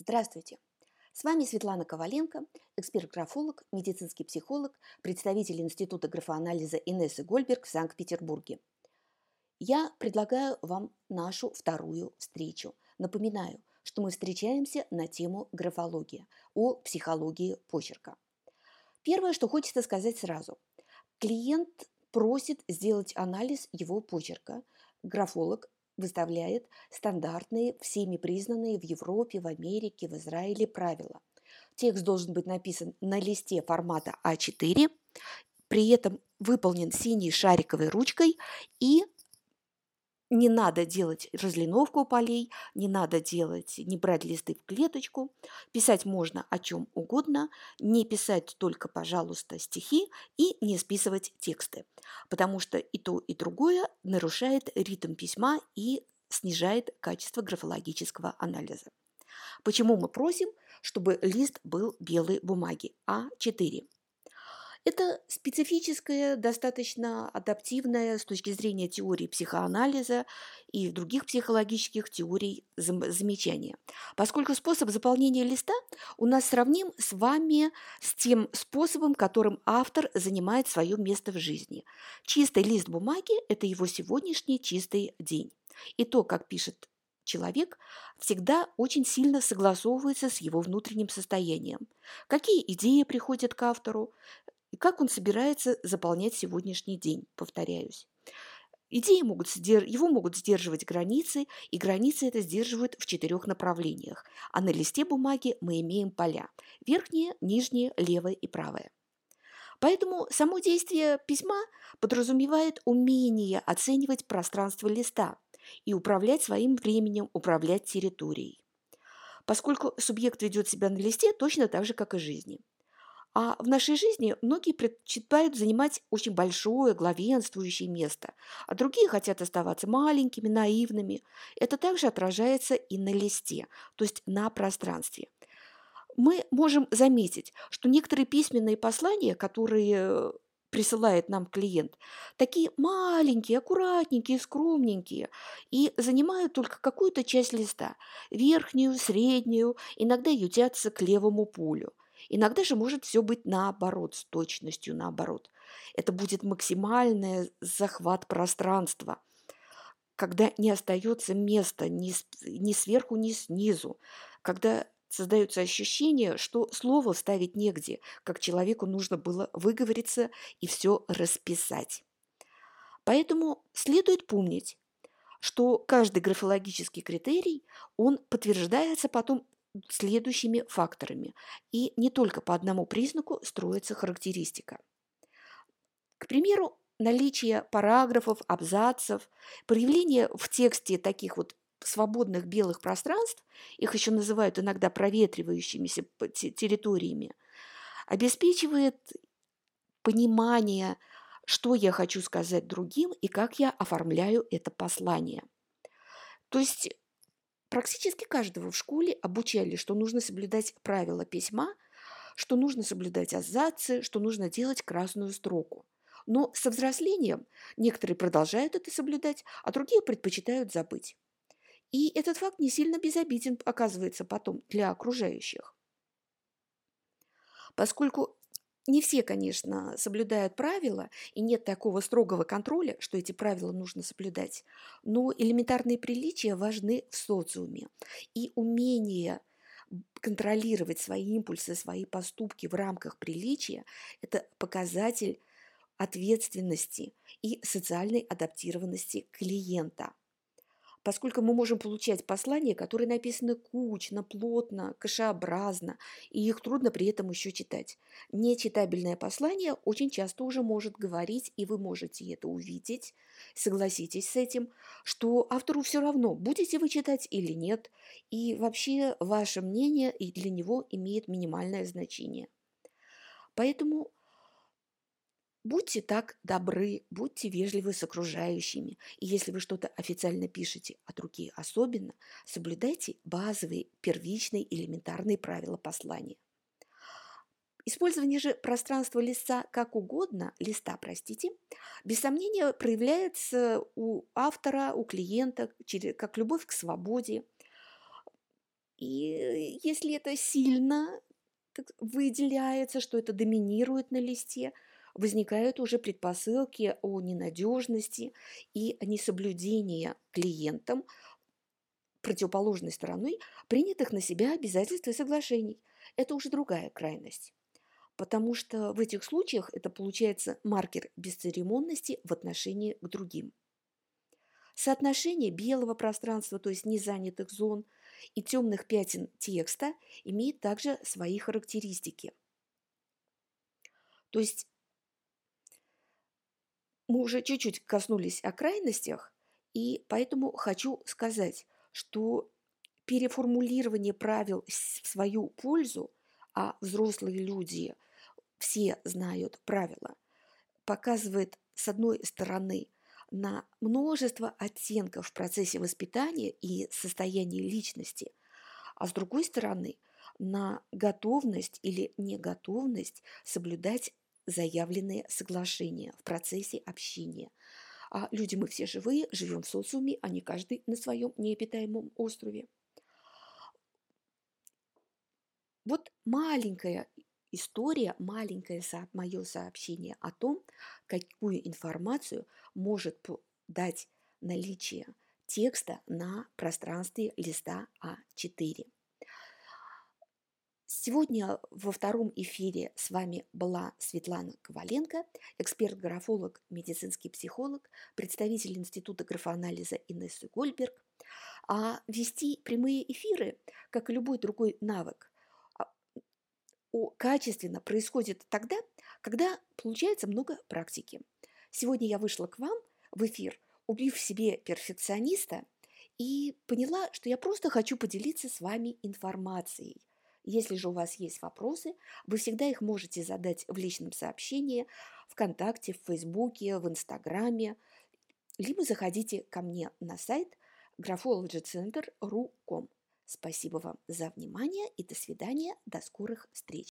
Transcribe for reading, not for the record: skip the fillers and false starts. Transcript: Здравствуйте! С вами Светлана Коваленко, эксперт-графолог, медицинский психолог, представитель Института графоанализа Инессы Гольберг в Санкт-Петербурге. Я предлагаю вам нашу вторую встречу. Напоминаю, что мы встречаемся на тему графология, о психологии почерка. Первое, что хочется сказать сразу. Клиент просит сделать анализ его почерка. Графолог выставляет стандартные, всеми признанные в Европе, в Америке, в Израиле правила. Текст должен быть написан на листе формата А4, при этом выполнен синей шариковой ручкой, и не надо делать разлиновку полей, не брать листы в клеточку. Писать можно о чем угодно, не писать только, пожалуйста, стихи и не списывать тексты, потому что и то, и другое нарушает ритм письма и снижает качество графологического анализа. Почему мы просим, чтобы лист был белой бумаги А4? Это специфическое, достаточно адаптивное с точки зрения теории психоанализа и других психологических теорий замечание. Поскольку способ заполнения листа у нас сравним с вами с тем способом, которым автор занимает свое место в жизни. Чистый лист бумаги – это его сегодняшний чистый день. И то, как пишет человек, всегда очень сильно согласовывается с его внутренним состоянием. Какие идеи приходят к автору? И как он собирается заполнять сегодняшний день, повторяюсь. Его могут сдерживать границы, и границы это сдерживают в 4 направлениях. А на листе бумаги мы имеем поля – верхние, нижние, левое и правое. Поэтому само действие письма подразумевает умение оценивать пространство листа и управлять своим временем, управлять территорией. Поскольку субъект ведет себя на листе точно так же, как и в жизни. А в нашей жизни многие предпочитают занимать очень большое, главенствующее место, а другие хотят оставаться маленькими, наивными. Это также отражается и на листе, то есть на пространстве. Мы можем заметить, что некоторые письменные послания, которые присылает нам клиент, такие маленькие, аккуратненькие, скромненькие и занимают только какую-то часть листа, верхнюю, среднюю, иногда ютятся к левому полю. Иногда же может все быть наоборот, с точностью наоборот. Это будет максимальный захват пространства, когда не остается места ни сверху, ни снизу, когда создается ощущение, что слово вставить негде, как человеку нужно было выговориться и все расписать. Поэтому следует помнить, что каждый графологический критерий, он подтверждается потом следующими факторами. И не только по одному признаку строится характеристика. К примеру, наличие параграфов, абзацев, проявление в тексте таких вот свободных белых пространств, их еще называют иногда проветривающимися территориями, обеспечивает понимание, что я хочу сказать другим и как я оформляю это послание. То есть практически каждого в школе обучали, что нужно соблюдать правила письма, что нужно соблюдать абзацы, что нужно делать красную строку. Но со взрослением некоторые продолжают это соблюдать, а другие предпочитают забыть. И этот факт не сильно безобиден оказывается потом для окружающих. Поскольку не все, конечно, соблюдают правила, и нет такого строгого контроля, что эти правила нужно соблюдать, но элементарные приличия важны в социуме. И умение контролировать свои импульсы, свои поступки в рамках приличия – это показатель ответственности и социальной адаптированности клиента. Поскольку мы можем получать послания, которые написаны кучно, плотно, кашеобразно, и их трудно при этом еще читать. Нечитабельное послание очень часто уже может говорить, и вы можете это увидеть, согласитесь с этим, что автору все равно, будете вы читать или нет, и вообще ваше мнение и для него имеет минимальное значение. Поэтому будьте так добры, будьте вежливы с окружающими. И если вы что-то официально пишете, а другие особенно, соблюдайте базовые, первичные, элементарные правила послания. Использование же пространства листа, без сомнения проявляется у автора, у клиента, как любовь к свободе, И если это сильно выделяется, что это доминирует на листе, возникают уже предпосылки о ненадежности и несоблюдении клиентам противоположной стороной принятых на себя обязательств и соглашений. Это уже другая крайность, потому что в этих случаях это получается маркер бесцеремонности в отношении к другим. Соотношение белого пространства, то есть незанятых зон, и темных пятен текста имеет также свои характеристики. То есть мы уже чуть-чуть коснулись о крайностях, и поэтому хочу сказать, что переформулирование правил в свою пользу, а взрослые люди все знают правила, показывает, с одной стороны, на множество оттенков в процессе воспитания и состояния личности, а с другой стороны, на готовность или неготовность соблюдать заявленные соглашения в процессе общения. А люди мы все живые, живем в социуме, а не каждый на своем необитаемом острове. Вот маленькая история, маленькое мое сообщение о том, какую информацию может дать наличие текста на пространстве листа А4. Сегодня во втором эфире с вами была Светлана Коваленко, эксперт-графолог, медицинский психолог, представитель Института графоанализа Инессы Гольберг. А вести прямые эфиры, как и любой другой навык, качественно происходит тогда, когда получается много практики. Сегодня я вышла к вам в эфир, убив в себе перфекциониста, и поняла, что я просто хочу поделиться с вами информацией. Если же у вас есть вопросы, вы всегда их можете задать в личном сообщении, ВКонтакте, в Фейсбуке, в Инстаграме, либо заходите ко мне на сайт graphologycenter.ru.com. Спасибо вам за внимание и до свидания, до скорых встреч.